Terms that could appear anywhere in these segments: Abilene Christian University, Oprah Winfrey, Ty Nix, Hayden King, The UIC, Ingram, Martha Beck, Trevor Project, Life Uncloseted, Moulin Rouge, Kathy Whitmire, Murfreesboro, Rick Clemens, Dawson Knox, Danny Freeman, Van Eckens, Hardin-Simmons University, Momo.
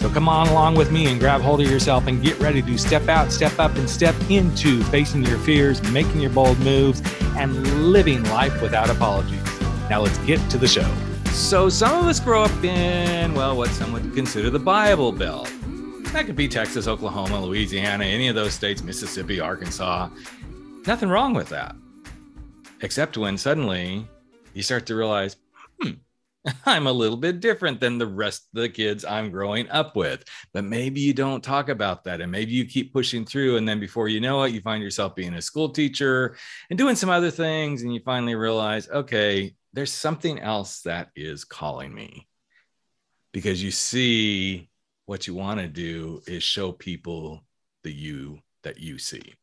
So come on along with me and grab hold of yourself and get ready to step out, step up, and step into facing your fears, making your bold moves, and living life without apologies. Now let's get to the show. So some of us grow up in, well, what some would consider the Bible Belt. That could be Texas, Oklahoma, Louisiana, any of those states, Mississippi, Arkansas. Nothing wrong with that. Except when suddenly you start to realize, I'm a little bit different than the rest of the kids I'm growing up with. But maybe you don't talk about that. And maybe you keep pushing through. And then before you know it, you find yourself being a school teacher and doing some other things. And you finally realize, okay, there's something else that is calling me. Because you see, what you want to do is show people the you that you see.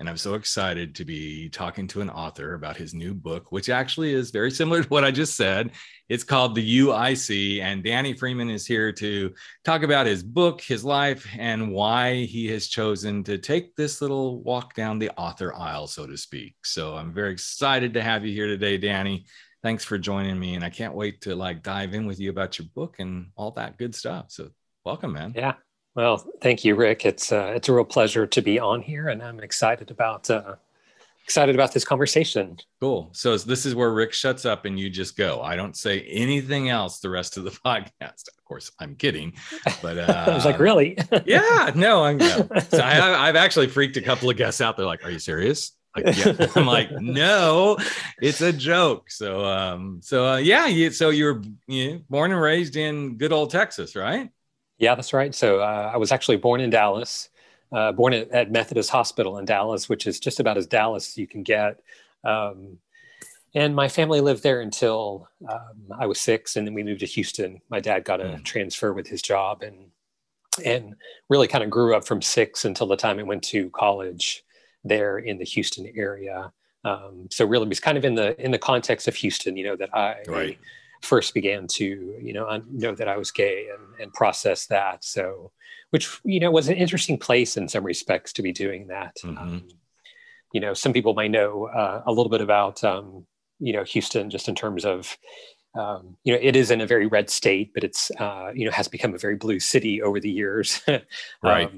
And I'm so excited to be talking to an author about his new book, which actually is very similar to what I just said. It's called The UIC, and Danny Freeman is here to talk about his book, his life, and why he has chosen to take this little walk down the author aisle, so to speak. So I'm very excited to have you here today, Danny. Thanks for joining me, and I can't wait to dive in with you about your book and all that good stuff. So welcome, man. Yeah. Well, thank you, Rick. It's a real pleasure to be on here, and I'm excited about this conversation. Cool. So this is where Rick shuts up and you just go. I don't say anything else the rest of the podcast. Of course, I'm kidding. But I was like, really? Yeah. No, So I've actually freaked a couple of guests out. They're like, "Are you serious?" Like, yeah. I'm like, no, it's a joke. So, so you were born and raised in good old Texas, right? Yeah, that's right. So I was actually born in Dallas, born at Methodist Hospital in Dallas, which is just about as Dallas as you can get. And my family lived there until I was 6, and then we moved to Houston. My dad got a transfer with his job and really kind of grew up from 6 until the time I went to college there in the Houston area. So really it was kind of in the context of Houston, that I... Right. First began to, know that I was gay and process that. So, which, was an interesting place in some respects to be doing that. Mm-hmm. Some people might know a little bit about, Houston, just in terms of, it is in a very red state, but it's, has become a very blue city over the years. Right.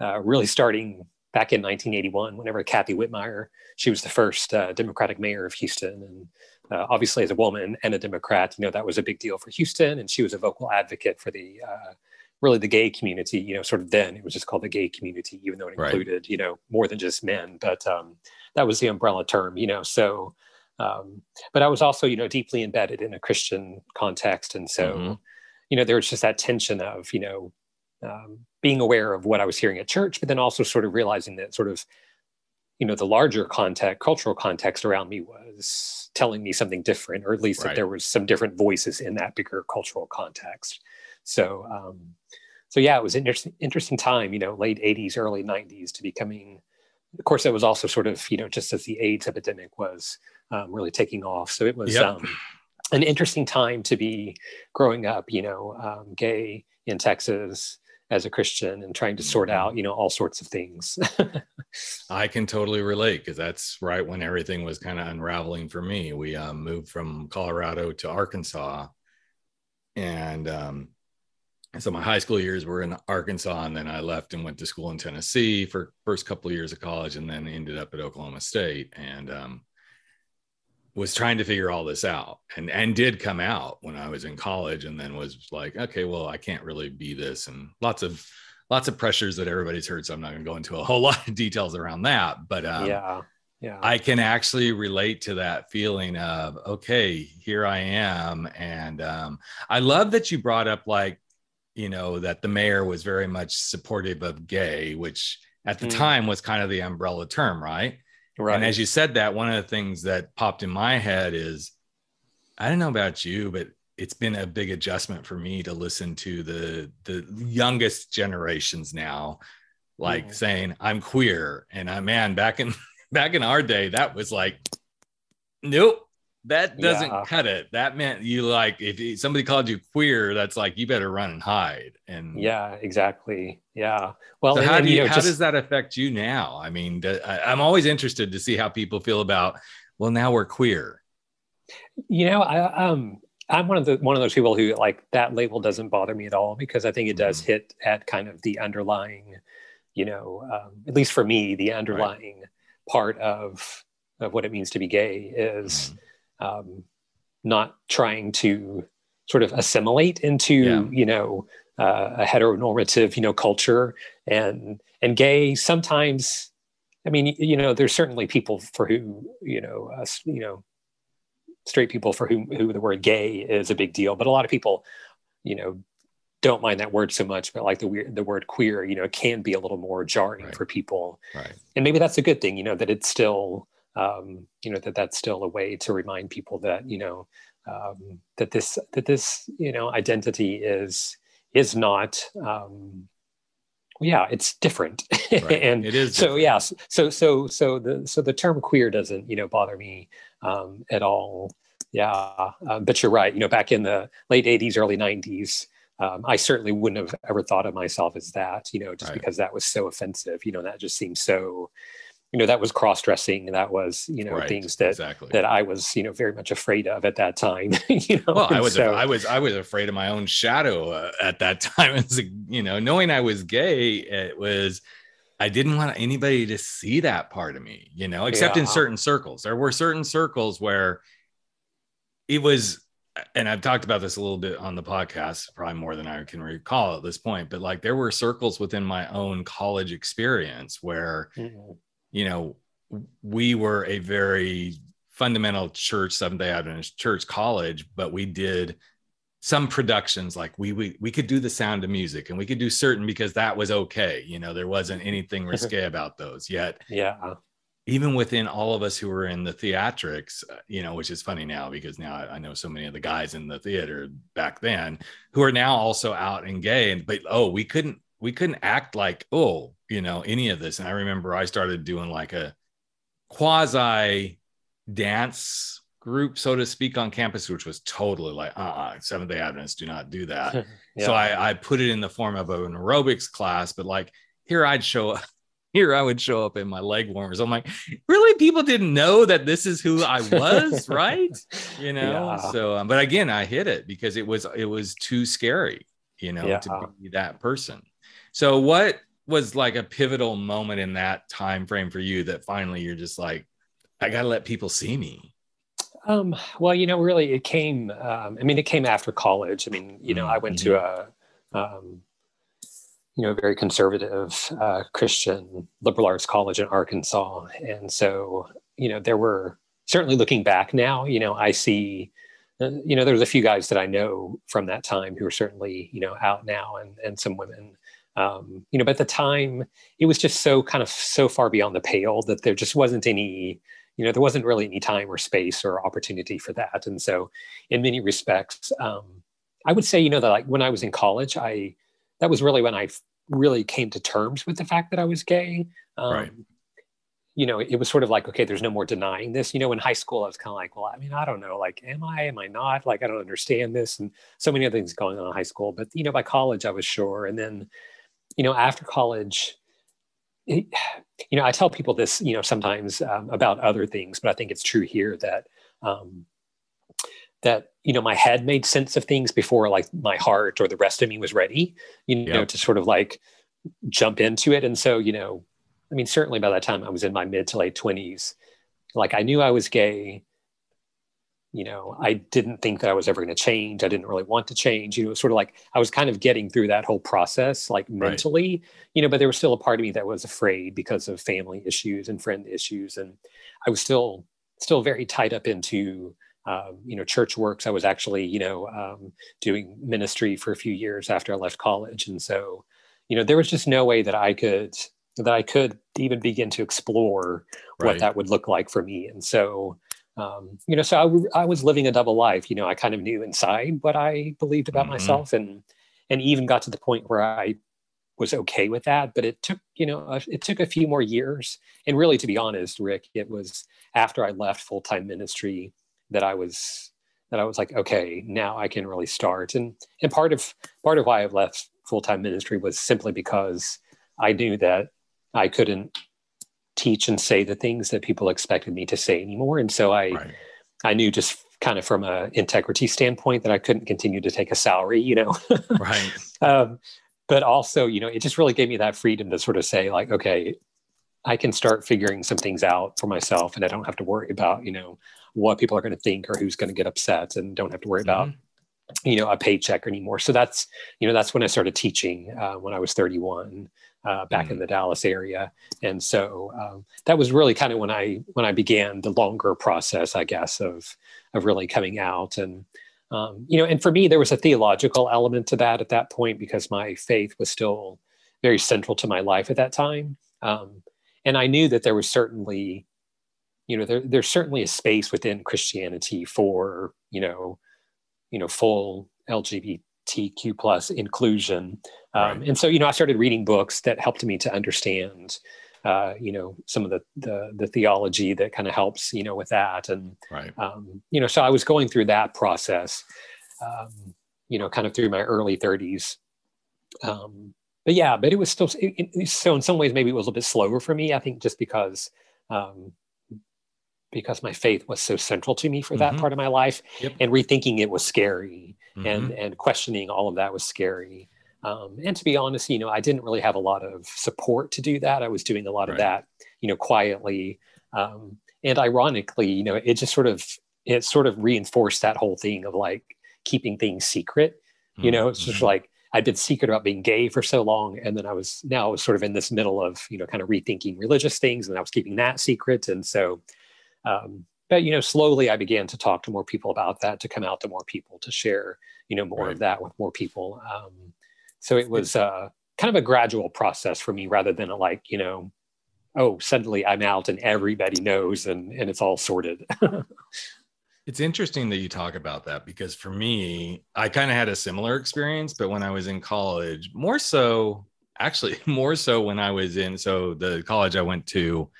Really starting back in 1981, whenever Kathy Whitmire, she was the first Democratic mayor of Houston. And obviously, as a woman and a Democrat, that was a big deal for Houston. And she was a vocal advocate for the really the gay community, sort of then it was just called the gay community, even though it included, right. More than just men. But that was the umbrella term, So but I was also, deeply embedded in a Christian context. And so, there was just that tension of, being aware of what I was hearing at church, but then also sort of realizing that sort of, the larger context, cultural context around me was telling me something different, or at least right. that there was some different voices in that bigger cultural context. So, it was an interesting time, late 80s, early 90s to becoming, of course, that was also sort of, just as the AIDS epidemic was really taking off. So it was an interesting time to be growing up, gay in Texas, as a Christian and trying to sort out, all sorts of things. I can totally relate because that's right when everything was kind of unraveling for me. We moved from Colorado to Arkansas. And so my high school years were in Arkansas. And then I left and went to school in Tennessee for first couple of years of college and then ended up at Oklahoma State. And was trying to figure all this out and did come out when I was in college and then was like, okay, well, I can't really be this and lots of pressures that everybody's heard. So I'm not going to go into a whole lot of details around that, but I can actually relate to that feeling of, okay, here I am. And I love that you brought up that the mayor was very much supportive of gay, which at the time was kind of the umbrella term, right? Right. And as you said that, one of the things that popped in my head is, I don't know about you, but it's been a big adjustment for me to listen to the youngest generations now like saying I'm queer. And I, man, back in our day, that was like, nope, that doesn't cut it. That meant you, like, if somebody called you queer, that's like, you better run and hide. And yeah, exactly. Yeah. Well, so how does that affect you now? I mean, I'm always interested to see how people feel about, well, now we're queer. You know, I'm one of those people who, like, that label doesn't bother me at all, because I think it does hit at kind of the underlying, you know, at least for me, the underlying part of what it means to be gay is not trying to sort of assimilate into, you know, a heteronormative, you know, culture. And gay sometimes, I mean, you know, there's certainly people for who, you know, straight people for who the word gay is a big deal, but a lot of people, you know, don't mind that word so much. But like the word queer, you know, can be a little more jarring for people, and maybe that's a good thing. You know, that it's still, you know, that's still a way to remind people that, you know, that this you know, identity is not, it's different, and it is different. So the term queer doesn't, you know, bother me at all. But you're right, you know, back in the late 80s, early 90s, I certainly wouldn't have ever thought of myself as that, you know, just because that was so offensive, you know, that just seemed so, you know, that was cross-dressing, that was, you know, things that that I was, you know, very much afraid of at that time. You know, well, I was afraid of my own shadow at that time. It's, you know, knowing I was gay, it was, I didn't want anybody to see that part of me, you know, except in certain circles. There were certain circles where it was, and I've talked about this a little bit on the podcast, probably more than I can recall at this point, but like there were circles within my own college experience where, you know, we were a very fundamental church, Seventh-day Adventist church college, but we did some productions, like we could do The Sound of Music, and we could do certain, because that was okay. You know, there wasn't anything risque about those yet. Yeah. Even within all of us who were in the theatrics, you know, which is funny now, because now I know so many of the guys in the theater back then who are now also out and gay, and but we couldn't act like, oh, you know, any of this. And I remember I started doing like a quasi dance group, so to speak, on campus, which was totally like, Seventh-day Adventists do not do that. So I put it in the form of an aerobics class, but like I would show up in my leg warmers. I'm like, really? People didn't know that this is who I was, right? You know? Yeah. So, but again, I hid it because it was too scary, you know, to be that person. So what was like a pivotal moment in that time frame for you that finally you're just like, I got to let people see me? Well, you know, really it came, it came after college. I mean, you know, I went to a, you know, very conservative, Christian liberal arts college in Arkansas. And so, you know, there were certainly, looking back now, you know, I see, you know, there's a few guys that I know from that time who are certainly, you know, out now, and some women, you know, but at the time it was just so kind of so far beyond the pale that there just wasn't any, you know, there wasn't really any time or space or opportunity for that. And so in many respects, I would say, you know, that like when I was in college, that was really when I really came to terms with the fact that I was gay. You know, it was sort of like, okay, there's no more denying this. You know, in high school, I was kind of like, well, I mean, I don't know, like, am I not? Like, I don't understand this. And so many other things going on in high school, but you know, by college I was sure. And then, you know, after college, you know, I tell people this, you know, sometimes about other things, but I think it's true here that, that, you know, my head made sense of things before like my heart or the rest of me was ready, you know, to sort of like jump into it. And so, you know, I mean, certainly by that time I was in my mid to late 20s, like I knew I was gay. You know, I didn't think that I was ever going to change. I didn't really want to change. You know, it was sort of like I was kind of getting through that whole process, like mentally, you know, but there was still a part of me that was afraid because of family issues and friend issues. And I was still very tied up into, you know, church works. I was actually, you know, doing ministry for a few years after I left college. And so, you know, there was just no way that I could even begin to explore what that would look like for me. And so, you know, so I was living a double life. You know, I kind of knew inside what I believed about myself, and even got to the point where I was okay with that. But it took, it took a few more years. And really, to be honest, Rick, it was after I left full-time ministry that I was like, okay, now I can really start. And part of why I left full-time ministry was simply because I knew that I couldn't teach and say the things that people expected me to say anymore. And so I knew just kind of from an integrity standpoint that I couldn't continue to take a salary, Right. But also, it just really gave me that freedom to sort of say like, okay, I can start figuring some things out for myself, and I don't have to worry about, what people are going to think or who's going to get upset, and don't have to worry about, a paycheck anymore. So that's, that's when I started teaching when I was 31 back in the Dallas area. And so that was really kind of when I began the longer process, I guess, of really coming out. And, and for me, there was a theological element to that at that point, because my faith was still very central to my life at that time. And I knew that there was certainly, there's certainly a space within Christianity for, full LGBTQ plus inclusion. Right. And so, I started reading books that helped me to understand, some of the theology that kind of helps, with that. And, right. So I was going through that process, kind of through my early 30s. But it was still, so in some ways, maybe it was a little bit slower for me, I think, just because my faith was so central to me for that part of my life, and rethinking it was scary, and questioning all of that was scary. And to be honest, I didn't really have a lot of support to do that. I was doing a lot of that, quietly. And ironically, it just sort of reinforced that whole thing of like keeping things secret, it's just like, I'd been secret about being gay for so long. And then I was sort of in this middle of, kind of rethinking religious things, and I was keeping that secret. And so, but, slowly I began to talk to more people about that, to come out to more people, to share, more of that with more people. So it was kind of a gradual process for me, rather than a like, oh, suddenly I'm out and everybody knows and it's all sorted. It's interesting that you talk about that, because for me, I kind of had a similar experience, but when I was in college, more so when I was in, so the college I went to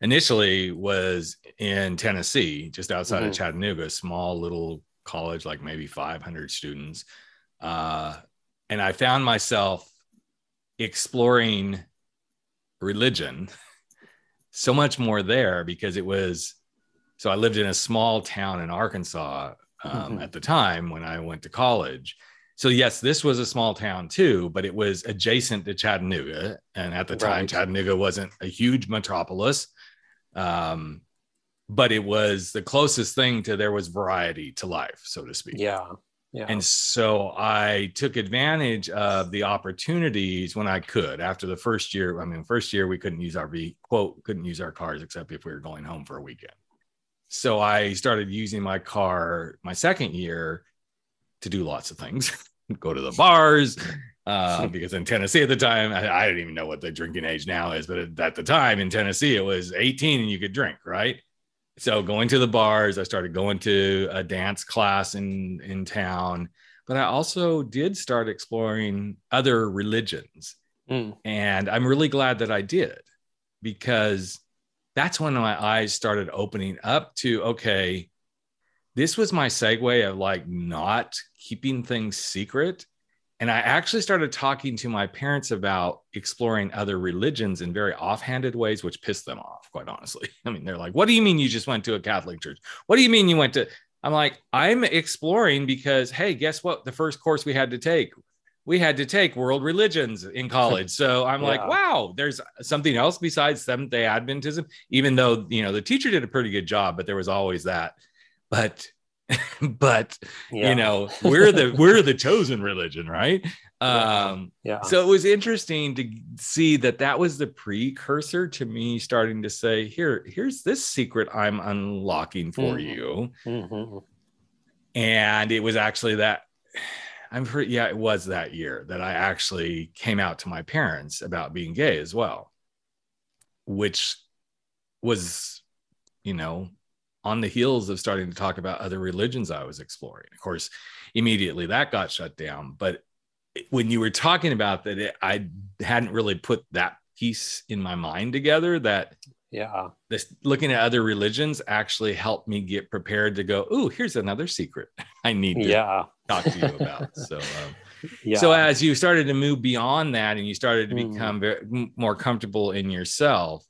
initially was in Tennessee, just outside of Chattanooga, a small little college, like maybe 500 students. And I found myself exploring religion so much more there, because it was, so I lived in a small town in Arkansas at the time when I went to college. So yes, this was a small town too, but it was adjacent to Chattanooga. And at the time, Chattanooga wasn't a huge metropolis, but it was the closest thing to, there was variety to life, so to speak. Yeah. And so I took advantage of the opportunities when I could. After the first year, we couldn't use our cars except if we were going home for a weekend. So I started using my car my second year to do lots of things, go to the bars, because in Tennessee at the time, I didn't even know what the drinking age now is, but at the time in Tennessee, it was 18 and you could drink, right? So going to the bars, I started going to a dance class in town, but I also did start exploring other religions. And I'm really glad that I did, because that's when my eyes started opening up to, okay, this was my segue of like not keeping things secret. And I actually started talking to my parents about exploring other religions in very offhanded ways, which pissed them off, quite honestly. I mean, they're like, what do you mean you just went to a Catholic church? What do you mean you went to? I'm like, I'm exploring because, hey, guess what? The first course we had to take world religions in college. So I'm like, wow, there's something else besides Seventh-day Adventism, even though, the teacher did a pretty good job, but there was always that. But we're the chosen religion. Right. So it was interesting to see that was the precursor to me starting to say, here's this secret I'm unlocking for you. And it was actually that. It was that year that I actually came out to my parents about being gay as well, which was, on the heels of starting to talk about other religions I was exploring. Of course, immediately that got shut down, but when you were talking about that, I hadn't really put that piece in my mind together, that this looking at other religions actually helped me get prepared to go, "Ooh, here's another secret I need to talk to you about." So, so as you started to move beyond that and you started to become very, more comfortable in yourself,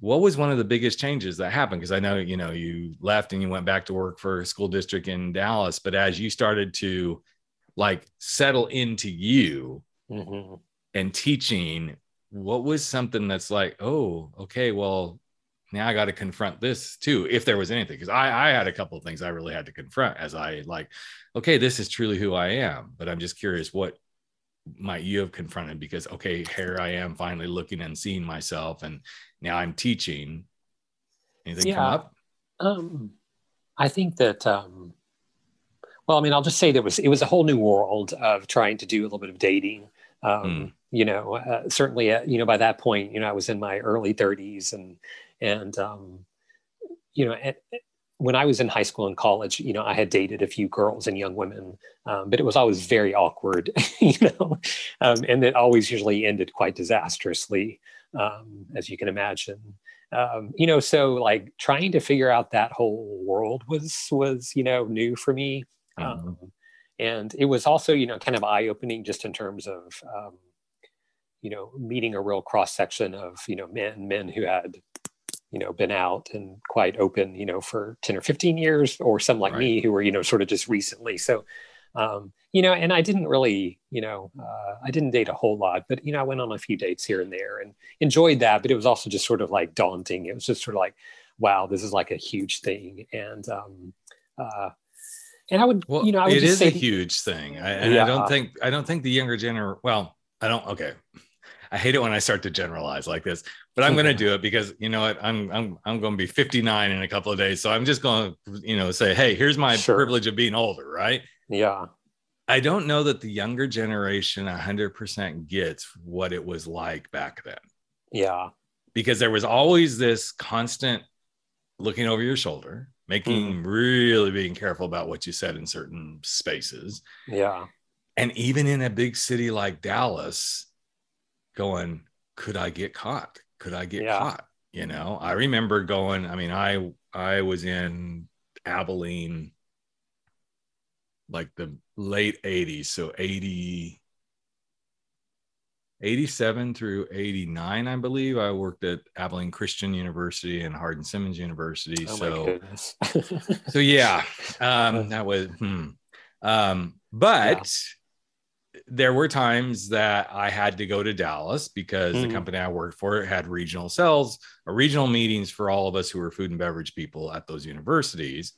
what was one of the biggest changes that happened? Because I know, you know, you left and you went back to work for a school district in Dallas, but as you started to like settle into you and teaching, what was something that's like, oh, okay, well, now I got to confront this too, if there was anything? Because I had a couple of things I really had to confront as I like, okay, this is truly who I am. But I'm just curious, what might you have confronted? Because, okay, here I am finally looking and seeing myself, and now I'm teaching. Anything come up? I think that, well, I mean, I'll just say it was a whole new world of trying to do a little bit of dating. You know, certainly, you know, by that point, you know, I was in my early 30s and you know, when I was in high school and college, you know, I had dated a few girls and young women, but it was always very awkward, you know, and it always usually ended quite disastrously, as you can imagine. You know, so like trying to figure out that whole world was, you know, new for me. And it was also, you know, kind of eye-opening just in terms of, you know, meeting a real cross-section of, you know, men who had, you know, been out and quite open, you know, for 10 or 15 years, or some like me who were, you know, sort of just recently. So, you know, and I didn't really, you know, I didn't date a whole lot, but, you know, I went on a few dates here and there and enjoyed that, but it was also just sort of like daunting. It was just sort of like, wow, this is like a huge thing. And I would, well, you know, I would just say it is a huge thing. I don't think the younger generation, I hate it when I start to generalize like this, but I'm going to do it because, you know what, I'm going to be 59 in a couple of days. So I'm just going to, you know, say, hey, here's my privilege of being older. Right. Yeah. I don't know that the younger generation 100% gets what it was like back then. Yeah. Because there was always this constant looking over your shoulder, really being careful about what you said in certain spaces. Yeah. And even in a big city like Dallas, going, could I get caught? Could I get caught? You know, I remember going, I mean, I was in Abilene, like the late 80s. So 87 through 89, I believe, I worked at Abilene Christian University and Hardin-Simmons University. Oh, so, so yeah, that was, but there were times that I had to go to Dallas because the company I worked for had regional cells or regional meetings for all of us who were food and beverage people at those universities.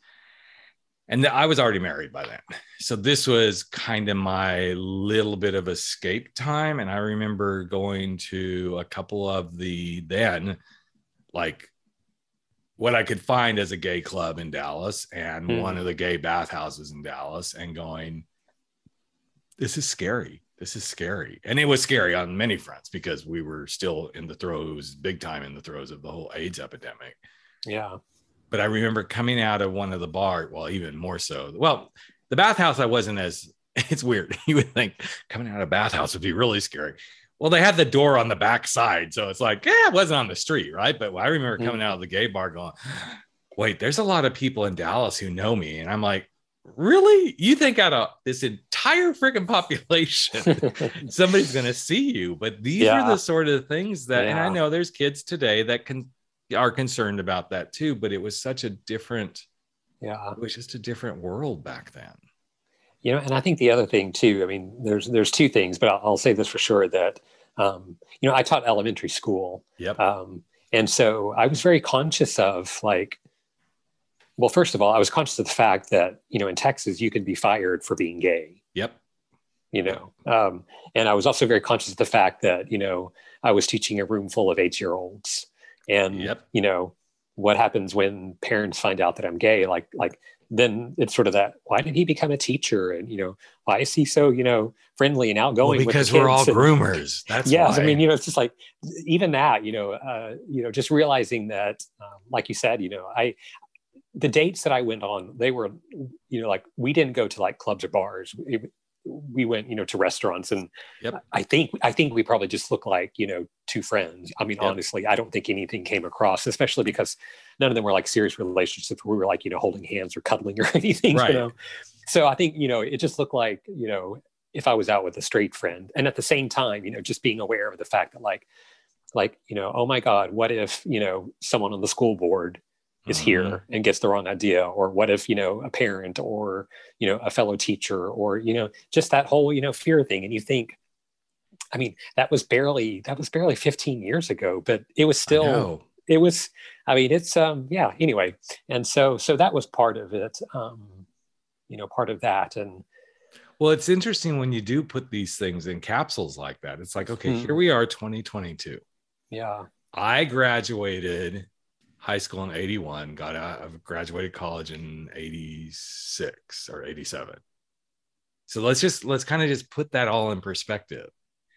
And I was already married by then. So this was kind of my little bit of escape time. And I remember going to a couple of the then, like what I could find as a gay club in Dallas and one of the gay bathhouses in Dallas, and going, this is scary. This is scary. And it was scary on many fronts because we were still in the throes, big time in the throes of the whole AIDS epidemic. Yeah. But I remember coming out of one of the bar, well, even more so. Well, the bathhouse, I wasn't as, it's weird. You would think coming out of a bathhouse would be really scary. Well, they had the door on the back side. So it's like, yeah, it wasn't on the street, right? But I remember coming out of the gay bar going, wait, there's a lot of people in Dallas who know me. And I'm like, really? You think out of this entire freaking population, somebody's going to see you? But these are the sort of things that, and I know there's kids today that are concerned about that too, but it was such a different, it was just a different world back then. You know, and I think the other thing too, I mean, there's two things, but I'll say this for sure that, you know, I taught elementary school. Yep. And so I was very conscious of like, well, first of all, I was conscious of the fact that, you know, in Texas, you could be fired for being gay. Yep. You know, and I was also very conscious of the fact that, you know, I was teaching a room full of 8-year-olds. And, you know, what happens when parents find out that I'm gay, like, then it's sort of that, why did he become a teacher? And, you know, why is he so, you know, friendly and outgoing? Well, because we're all groomers. That's why. I mean, you know, it's just like, even that, you know, just realizing that, like you said, you know, the dates that I went on, they were, you know, like, we didn't go to like clubs or bars. we went, to restaurants, and yep. I think we probably just looked like, two friends. I mean, yep. Honestly, I don't think anything came across, especially because none of them were like serious relationships. We were like, holding hands or cuddling or anything, right. So I think, it just looked like, if I was out with a straight friend, and at the same time, just being aware of the fact that like, oh my God, what if, someone on the school board is here mm-hmm. and gets the wrong idea, or what if a parent, or a fellow teacher, or just that whole fear thing. And you think, I mean, that was barely 15 years ago, but it was still, anyway. And so that was part of it, part of that. And well, it's interesting when you do put these things in capsules like that. It's like, okay, here we are, 2022. Yeah. I graduated high school in 81, got out of graduated college in 86 or 87. So let's kind of just put that all in perspective,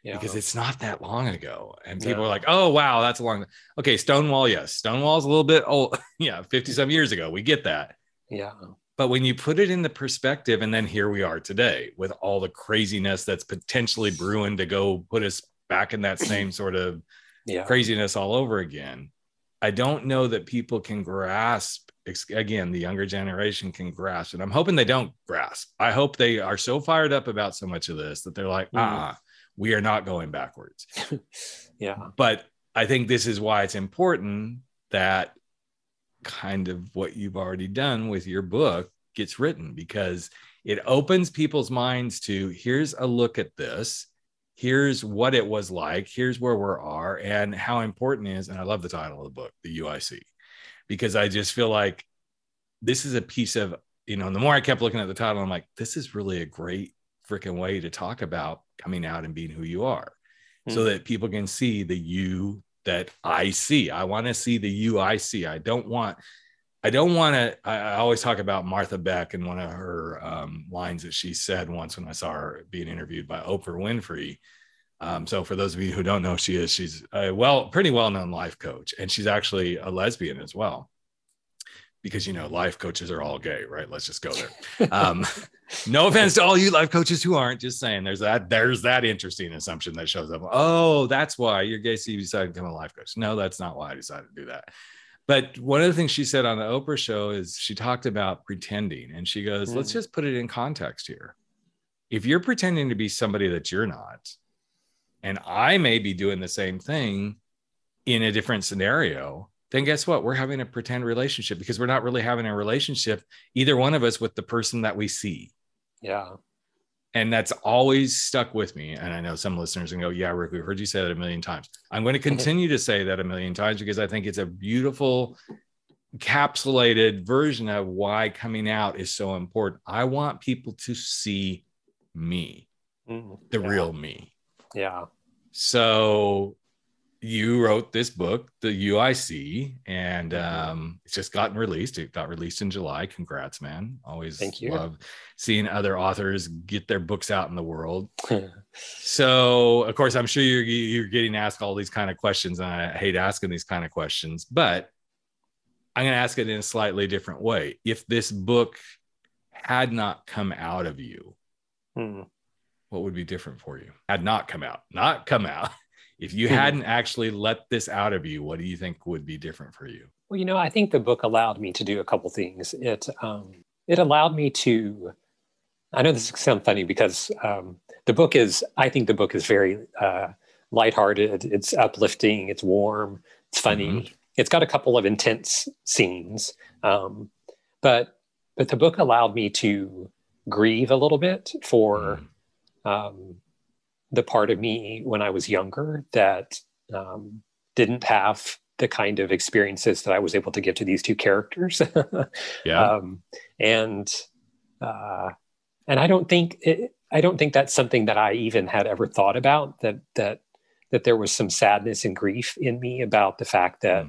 because it's not that long ago. And people are like, oh, wow, that's a long. Okay. Stonewall. Yes. Stonewall's a little bit old. 50 some years ago. We get that. Yeah. But when you put it in the perspective, and then here we are today with all the craziness that's potentially brewing to go put us back in that same sort of craziness all over again. I don't know that people can grasp, again, the younger generation can grasp, and I'm hoping they don't grasp. I hope they are so fired up about so much of this that they're like, we are not going backwards. But I think this is why it's important that kind of what you've already done with your book gets written, because it opens people's minds to, here's a look at this. Here's what it was like, here's where we are, and how important it is. And I love the title of the book, The UIC, because I just feel like this is a piece of, and the more I kept looking at the title, I'm like, this is really a great freaking way to talk about coming out and being who you are, so that people can see the you that I see. I want to see the UIC. I always talk about Martha Beck and one of her lines that she said once when I saw her being interviewed by Oprah Winfrey. So for those of you who don't know, she's a pretty well-known life coach. And she's actually a lesbian as well, because, life coaches are all gay, right? Let's just go there. No offense to all you life coaches who aren't, just saying there's that interesting assumption that shows up. Oh, that's why you're gay, so you decided to become a life coach. No, that's not why I decided to do that. But one of the things she said on the Oprah show is she talked about pretending, and she goes, let's just put it in context here. If you're pretending to be somebody that you're not, and I may be doing the same thing in a different scenario, then guess what? We're having a pretend relationship, because we're not really having a relationship, either one of us, with the person that we see. Yeah. And that's always stuck with me. And I know some listeners can go, yeah, Rick, we've heard you say that a million times. I'm going to continue to say that a million times, because I think it's a beautiful encapsulated version of why coming out is so important. I want people to see me, the real me. Yeah. So you wrote this book, The UIC, and it's just gotten released. It got released in July. Congrats, man. Always Thank you. Love seeing other authors get their books out in the world. So, of course, I'm sure you're getting asked all these kind of questions, and I hate asking these kind of questions, but I'm going to ask it in a slightly different way. If this book had not come out of you, what would be different for you? Had not come out. Not come out. If you hadn't actually let this out of you, what do you think would be different for you? Well, I think the book allowed me to do a couple things. It allowed me to, I know this sounds funny, because I think the book is very lighthearted. It's uplifting. It's warm. It's funny. Mm-hmm. It's got a couple of intense scenes. But the book allowed me to grieve a little bit for the part of me when I was younger that didn't have the kind of experiences that I was able to give to these two characters. And I don't think that's something that I even had ever thought about, that there was some sadness and grief in me about the fact that,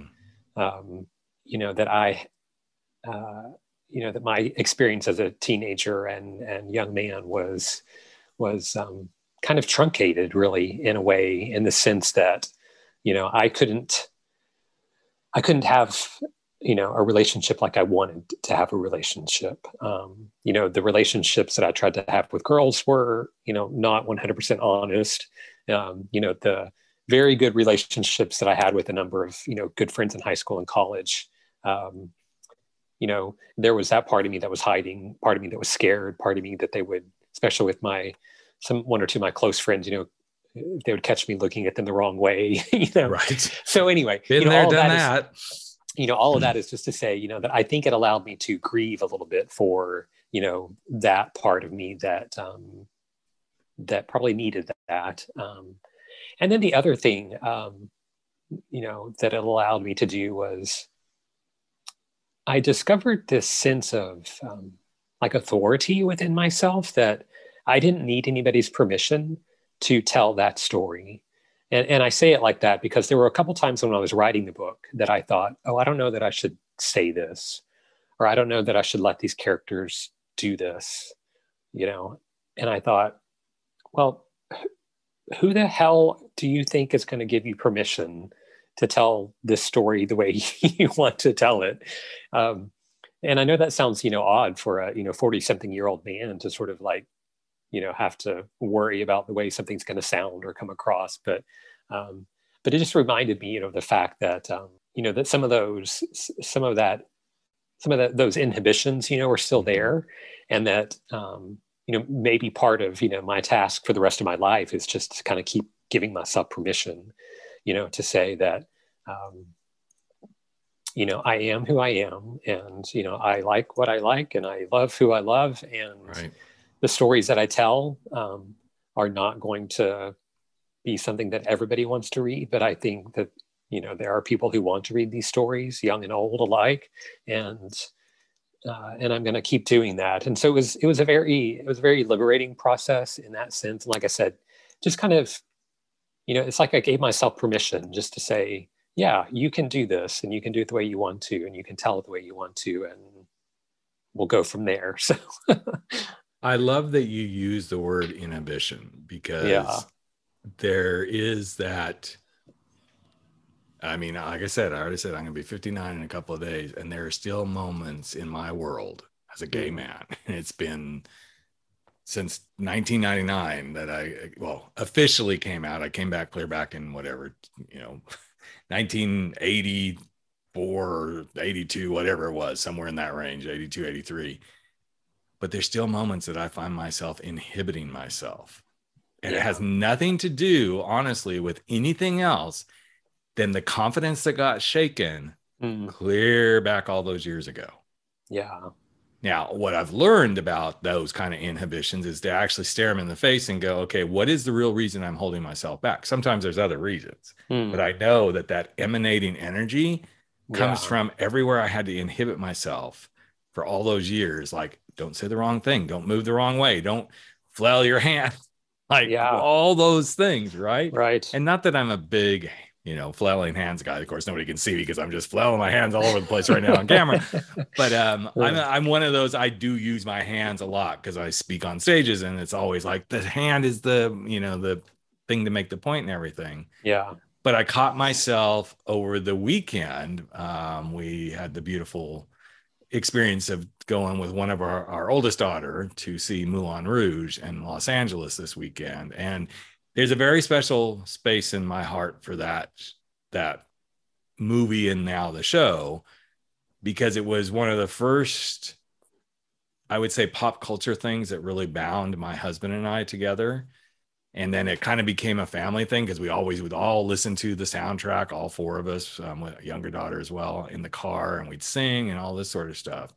that my experience as a teenager and young man was kind of truncated, really, in a way, in the sense that, I couldn't have you know, a relationship like I wanted to have a relationship. You know, the relationships that I tried to have with girls were, you know, not 100% honest. You know, the very good relationships that I had with a number of, you know, good friends in high school and college, you know, there was that part of me that was hiding, part of me that was scared, part of me that they would, especially with my, one or two of my close friends, you know, they would catch me looking at them the wrong way, you know? Right. So anyway, been there, done that. You know, all of that is just to say, you know, that I think it allowed me to grieve a little bit for, you know, that part of me that, that probably needed that. And then the other thing, you know, that it allowed me to do was I discovered this sense of like authority within myself that I didn't need anybody's permission to tell that story. And I say it like that because there were a couple times when I was writing the book that I thought, oh, I don't know that I should say this, or I don't know that I should let these characters do this, you know? And I thought, well, who the hell do you think is going to give you permission to tell this story the way you want to tell it? And I know that sounds, you know, odd for a, you know, 40-something-year-old man to sort of like, you know, have to worry about the way something's going to sound or come across. But it just reminded me, you know, the fact that, you know, that those inhibitions, you know, are still there. And that, you know, maybe part of, you know, my task for the rest of my life is just to kind of keep giving myself permission, you know, to say that, you know, I am who I am, and, you know, I like what I like, and I love who I love. And right. The stories that I tell are not going to be something that everybody wants to read, but I think that, you know, there are people who want to read these stories, young and old alike, and I'm going to keep doing that. And so it was a very liberating process in that sense. And like I said, just kind of, you know, it's like I gave myself permission just to say, yeah, you can do this, and you can do it the way you want to, and you can tell it the way you want to, and we'll go from there. So. I love that you use the word inhibition, because there is that. I mean, like I said, I already said I'm going to be 59 in a couple of days, and there are still moments in my world as a gay man. And it's been since 1999 that I officially came out. I came back clear back in whatever, you know, 1984 or 82, whatever it was, somewhere in that range, 82, 83. But there's still moments that I find myself inhibiting myself. And it has nothing to do, honestly, with anything else than the confidence that got shaken clear back all those years ago. Yeah. Now, what I've learned about those kind of inhibitions is to actually stare them in the face and go, okay, what is the real reason I'm holding myself back? Sometimes there's other reasons, but I know that emanating energy comes from everywhere I had to inhibit myself for all those years. Like, don't say the wrong thing. Don't move the wrong way. Don't flail your hand. Like all those things. Right. Right. And not that I'm a big, you know, flailing hands guy. Of course, nobody can see me because I'm just flailing my hands all over the place right now on camera. But I'm one of those, I do use my hands a lot because I speak on stages, and it's always like the hand is the, you know, the thing to make the point and everything. Yeah. But I caught myself over the weekend. We had the beautiful experience of going with one of our oldest daughter to see Moulin Rouge in Los Angeles this weekend. And there's a very special space in my heart for that movie, and now the show, because it was one of the first, I would say, pop culture things that really bound my husband and I together. And then it kind of became a family thing because we always would all listen to the soundtrack, all four of us, with a younger daughter as well, in the car, and we'd sing and all this sort of stuff.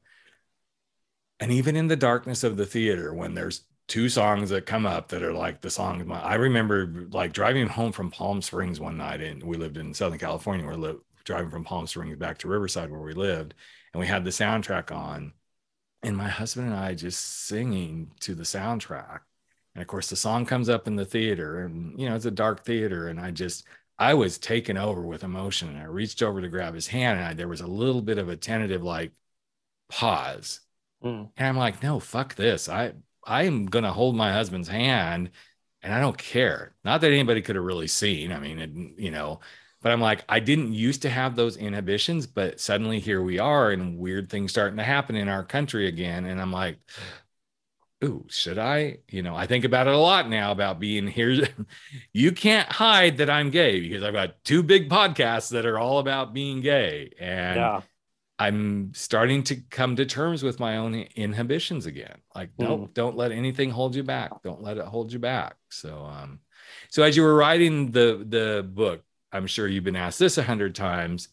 And even in the darkness of the theater, when there's two songs that come up that are like the song, I remember like driving home from Palm Springs one night, and we lived in Southern California. We're driving from Palm Springs back to Riverside where we lived, and we had the soundtrack on, and my husband and I just singing to the soundtrack. And of course, the song comes up in the theater, and, you know, it's a dark theater. And I was taken over with emotion, and I reached over to grab his hand. And there was a little bit of a tentative, like, pause. And I'm like, no, fuck this. I am going to hold my husband's hand, and I don't care. Not that anybody could have really seen. I mean, it, you know, But I'm like, I didn't used to have those inhibitions, but suddenly here we are, and weird things starting to happen in our country again. And I'm like, ooh, should I? You know, I think about it a lot now about being here. You can't hide that I'm gay because I've got two big podcasts that are all about being gay. And yeah. I'm starting to come to terms with my own inhibitions again. Like, don't let anything hold you back. Don't let it hold you back. So as you were writing the book, I'm sure you've been asked this 100 times.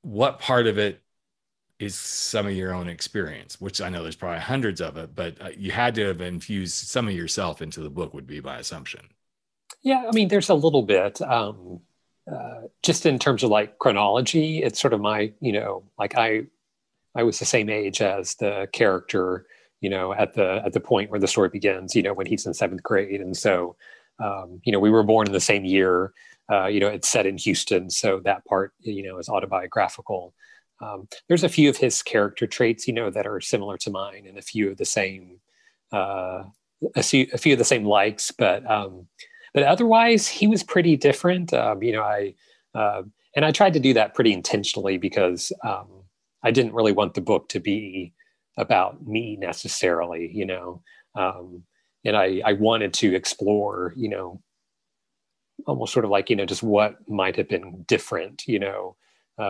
What part of it is some of your own experience? Which I know there's probably hundreds of it, but you had to have infused some of yourself into the book, would be my assumption. Yeah, I mean, there's a little bit. Just in terms of like chronology, it's sort of my, you know, like I was the same age as the character, you know, at the point where the story begins, you know, when he's in 7th grade. And so, you know, we were born in the same year, you know, it's set in Houston. So that part, you know, is autobiographical. There's a few of his character traits, you know, that are similar to mine, and a few of the same likes, but otherwise, he was pretty different. You know, I tried to do that pretty intentionally because I didn't really want the book to be about me necessarily, you know. And I wanted to explore, you know, almost sort of like, you know, just what might have been different, you know,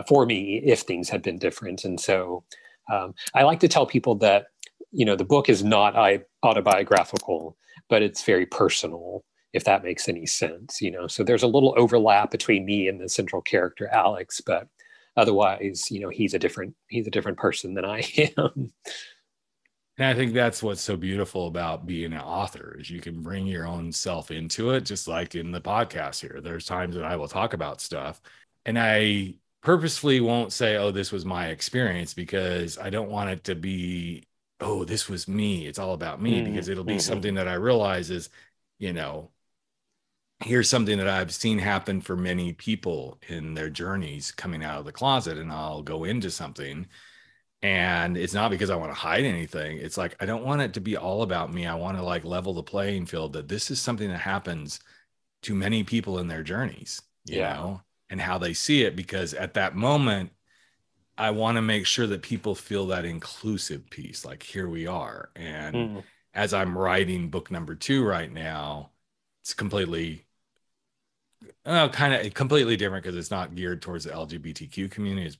for me if things had been different. And so I like to tell people that, you know, the book is not autobiographical, but it's very personal, if that makes any sense, you know. So there's a little overlap between me and the central character, Alex, but otherwise, you know, he's a different person than I am. And I think that's what's so beautiful about being an author is you can bring your own self into it, just like in the podcast here. There's times that I will talk about stuff and I purposefully won't say, oh, this was my experience, because I don't want it to be, oh, this was me. It's all about me, because it'll be something that I realize is, you know, here's something that I've seen happen for many people in their journeys coming out of the closet, and I'll go into something. And it's not because I want to hide anything. It's like, I don't want it to be all about me. I want to like level the playing field that this is something that happens to many people in their journeys, you know, and how they see it. Because at that moment, I want to make sure that people feel that inclusive piece, like here we are. And as I'm writing book number 2 right now, it's completely different because it's not geared towards the LGBTQ community. It's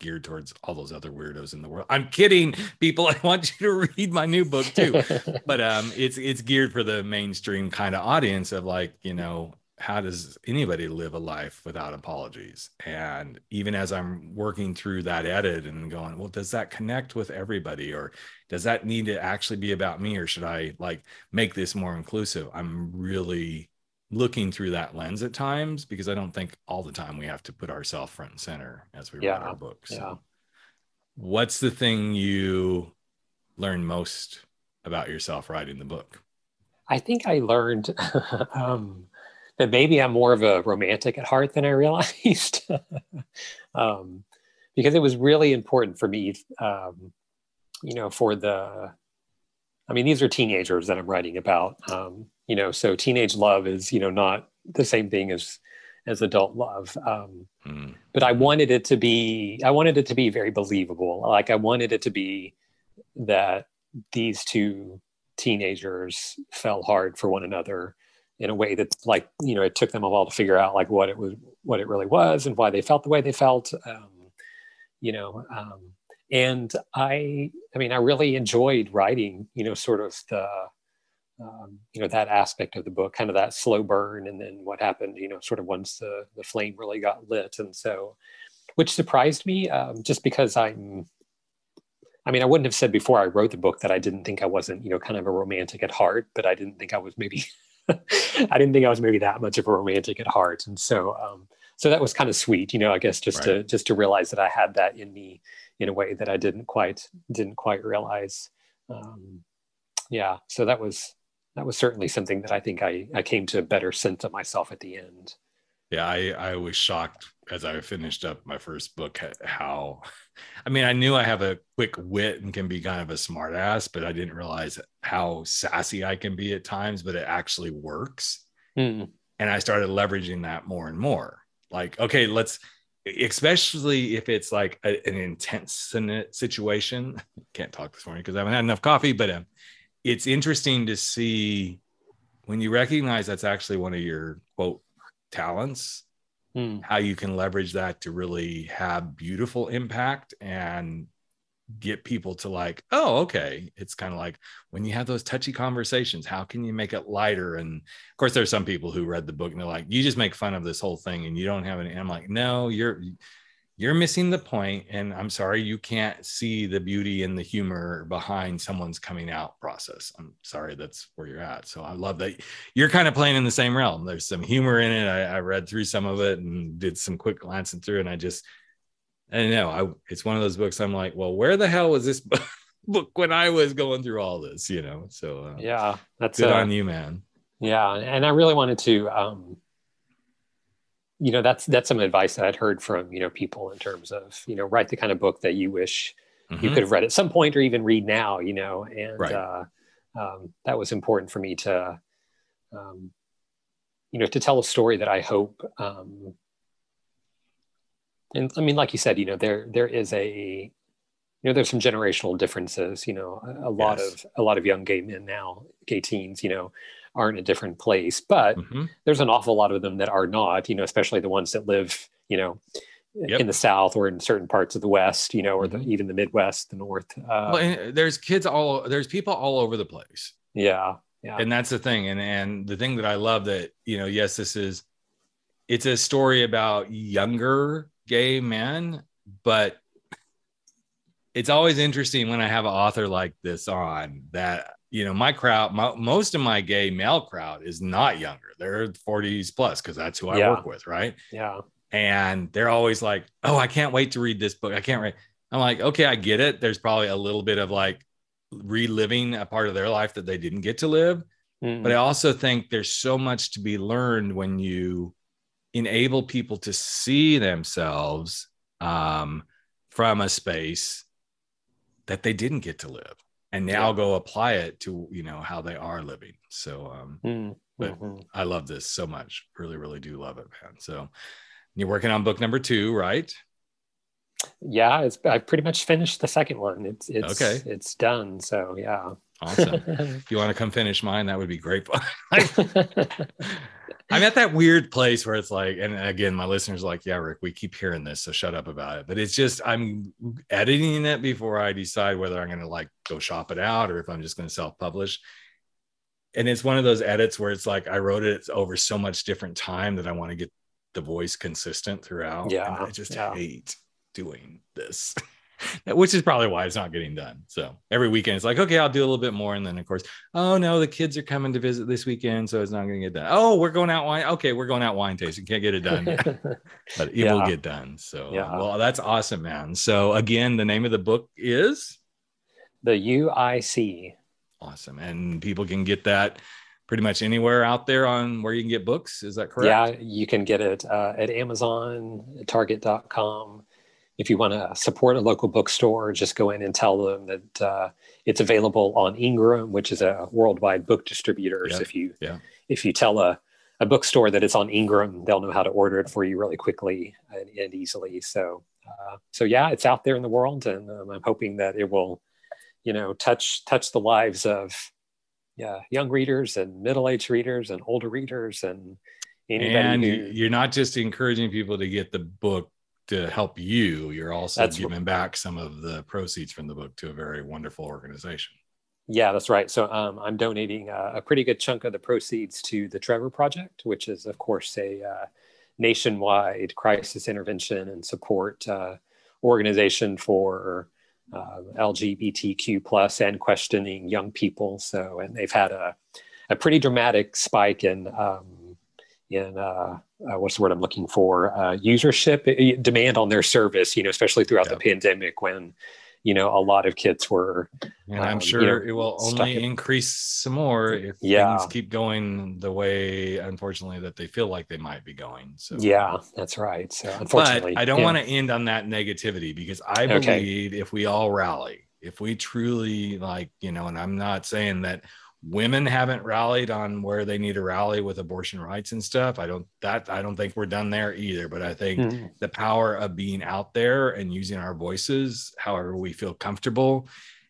geared towards all those other weirdos in the world. I'm kidding, people. I want you to read my new book too. But it's geared for the mainstream kind of audience of like, you know, how does anybody live a life without apologies? And even as I'm working through that edit and going, well, does that connect with everybody? Or does that need to actually be about me? Or should I like make this more inclusive? I'm really looking through that lens at times, because I don't think all the time we have to put ourselves front and center as we write our books. Yeah. What's the thing you learned most about yourself writing the book? I think I learned... that maybe I'm more of a romantic at heart than I realized, because it was really important for me, you know, these are teenagers that I'm writing about, you know, so teenage love is, you know, not the same thing as adult love. But I wanted it to be very believable. Like I wanted it to be that these two teenagers fell hard for one another in a way that, like, you know, it took them a while to figure out like what it really was and why they felt the way they felt, you know. And I mean, I really enjoyed writing, you know, sort of the, you know, that aspect of the book, kind of that slow burn. And then what happened, you know, sort of once the flame really got lit. And so, which surprised me, just because I wouldn't have said before I wrote the book that I didn't think I wasn't, you know, kind of a romantic at heart, but I didn't think I was maybe... I didn't think I was maybe that much of a romantic at heart. And so so that was kind of sweet, you know, I guess, just to realize that I had that in me in a way that I didn't quite realize. So that was certainly something that I think I came to a better sense of myself at the end. Yeah, I was shocked as I finished up my first book how, I mean, I knew I have a quick wit and can be kind of a smart ass, but I didn't realize how sassy I can be at times, but it actually works. And I started leveraging that more and more. Like, okay, let's, especially if it's like an intense situation. Can't talk this morning because I haven't had enough coffee, but it's interesting to see when you recognize that's actually one of your quote talents, how you can leverage that to really have beautiful impact and get people to like, oh, okay. It's kind of like when you have those touchy conversations, how can you make it lighter? And of course, there's some people who read the book and they're like, you just make fun of this whole thing and you don't have any. And I'm like, no, you're missing the point. And I'm sorry, you can't see the beauty and the humor behind someone's coming out process. I'm sorry, that's where you're at. So I love that you're kind of playing in the same realm. There's some humor in it. I read through some of it and did some quick glancing through, and I don't know, it's one of those books I'm like, well, where the hell was this book when I was going through all this, you know? So yeah, that's good on you, man. Yeah, and I really wanted to, you know, that's some advice that I'd heard from, you know, people in terms of, you know, write the kind of book that you wish you could have read at some point or even read now, you know, and right. That was important for me to, you know, to tell a story that I hope, and I mean, like you said, you know, there is a, you know, there's some generational differences, you know, a lot of young gay men now, gay teens, you know, are in a different place, but there's an awful lot of them that are not, you know, especially the ones that live, you know, in the South or in certain parts of the West, you know, or even the Midwest, the North. Well, there's people all over the place. Yeah. Yeah. And that's the thing. And the thing that I love that, you know, yes, it's a story about younger gay men, but it's always interesting when I have an author like this on that, you know, my crowd, most of my gay male crowd is not younger. They're 40s plus, because that's who I work with, right? Yeah. And they're always like, oh, I can't wait to read this book. I can't read. I'm like, okay, I get it. There's probably a little bit of like reliving a part of their life that they didn't get to live. But I also think there's so much to be learned when you enable people to see themselves from a space that they didn't get to live, and now go apply it to, you know, how they are living. So but I love this so much, really do love it, man. So you're working on book number 2, right? Yeah, I pretty much finished the second one. It's okay, it's done. So yeah. Awesome. If you want to come finish mine, that would be great. I'm at that weird place where it's like, and again, my listeners are like, yeah, Rick, we keep hearing this, so shut up about it. But it's just, I'm editing it before I decide whether I'm going to like go shop it out or if I'm just going to self-publish. And it's one of those edits where it's like, I wrote it over so much different time that I want to get the voice consistent throughout. Yeah. And I just hate doing this. Which is probably why it's not getting done. So every weekend it's like, okay, I'll do a little bit more. And then of course, oh no, the kids are coming to visit this weekend, so it's not going to get done. Oh, we're going out wine. Okay, we're going out wine tasting. Can't get it done. But it will get done. So well, that's awesome, man. So again, the name of the book is The UIC. Awesome. And people can get that pretty much anywhere out there on where you can get books. Is that correct? Yeah, you can get it at Amazon, Target.com. If you want to support a local bookstore, just go in and tell them that it's available on Ingram, which is a worldwide book distributor. Yeah, so if you tell a bookstore that it's on Ingram, they'll know how to order it for you really quickly and easily. So, so yeah, it's out there in the world, and I'm hoping that it will, you know, touch the lives of young readers and middle-aged readers and older readers and anybody. And you're not just encouraging people to get the book to help you, you're also giving back some of the proceeds from the book to a very wonderful organization. Yeah, that's right. So I'm donating a pretty good chunk of the proceeds to the Trevor Project, which is, of course, a nationwide crisis intervention and support organization for LGBTQ plus and questioning young people. So, and they've had a pretty dramatic spike in what's the word I'm looking for? Usership demand on their service, you know, especially throughout the pandemic when, you know, a lot of kids were. And I'm sure it will only increase some more if things keep going the way, unfortunately, that they feel like they might be going. So yeah, that's right. So unfortunately, but I don't want to end on that negativity, because I believe if we all rally, if we truly like, you know, and I'm not saying that women haven't rallied on where they need to rally with abortion rights and stuff. I don't think we're done there either, but I think the power of being out there and using our voices, however we feel comfortable,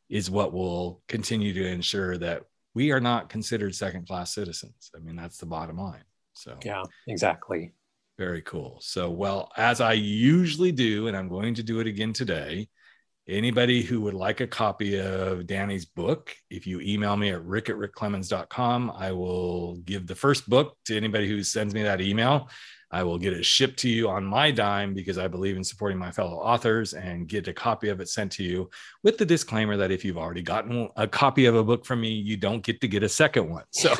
is what will continue to ensure that we are not considered second-class citizens. I mean, that's the bottom line. So yeah, exactly. Very cool. So, well, as I usually do, and I'm going to do it again today, anybody who would like a copy of Danny's book, if you email me at rick@rickclemens.com, I will give the first book to anybody who sends me that email. I will get it shipped to you on my dime because I believe in supporting my fellow authors, and get a copy of it sent to you with the disclaimer that if you've already gotten a copy of a book from me, you don't get to get a second one. So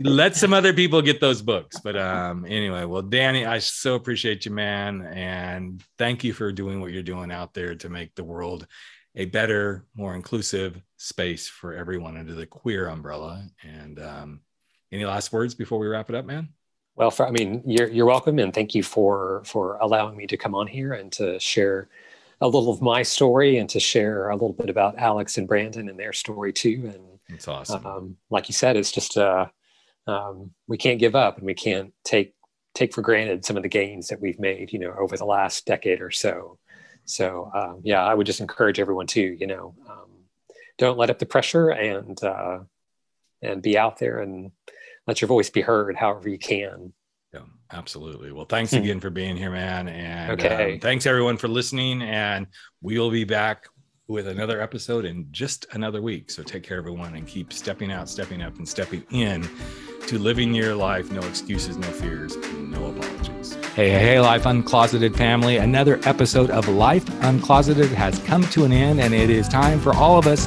let some other people get those books. But anyway, well, Danny, I so appreciate you, man. And thank you for doing what you're doing out there to make the world a better, more inclusive space for everyone under the queer umbrella. And any last words before we wrap it up, man? Well, you're welcome, and thank you for allowing me to come on here and to share a little of my story and to share a little bit about Alex and Brandon and their story too. And it's awesome. Like you said, it's just we can't give up, and we can't take for granted some of the gains that we've made, over the last decade or so. So yeah, I would just encourage everyone to, don't let up the pressure and be out there and let your voice be heard however you can. Yeah, absolutely. Well, thanks again for being here, man. And okay. Thanks everyone for listening. And we'll be back with another episode in just another week. So take care, everyone, and keep stepping out, stepping up, and stepping in to living your life. No excuses, no fears, no apologies. Hey, Life Uncloseted family. Another episode of Life Uncloseted has come to an end, and it is time for all of us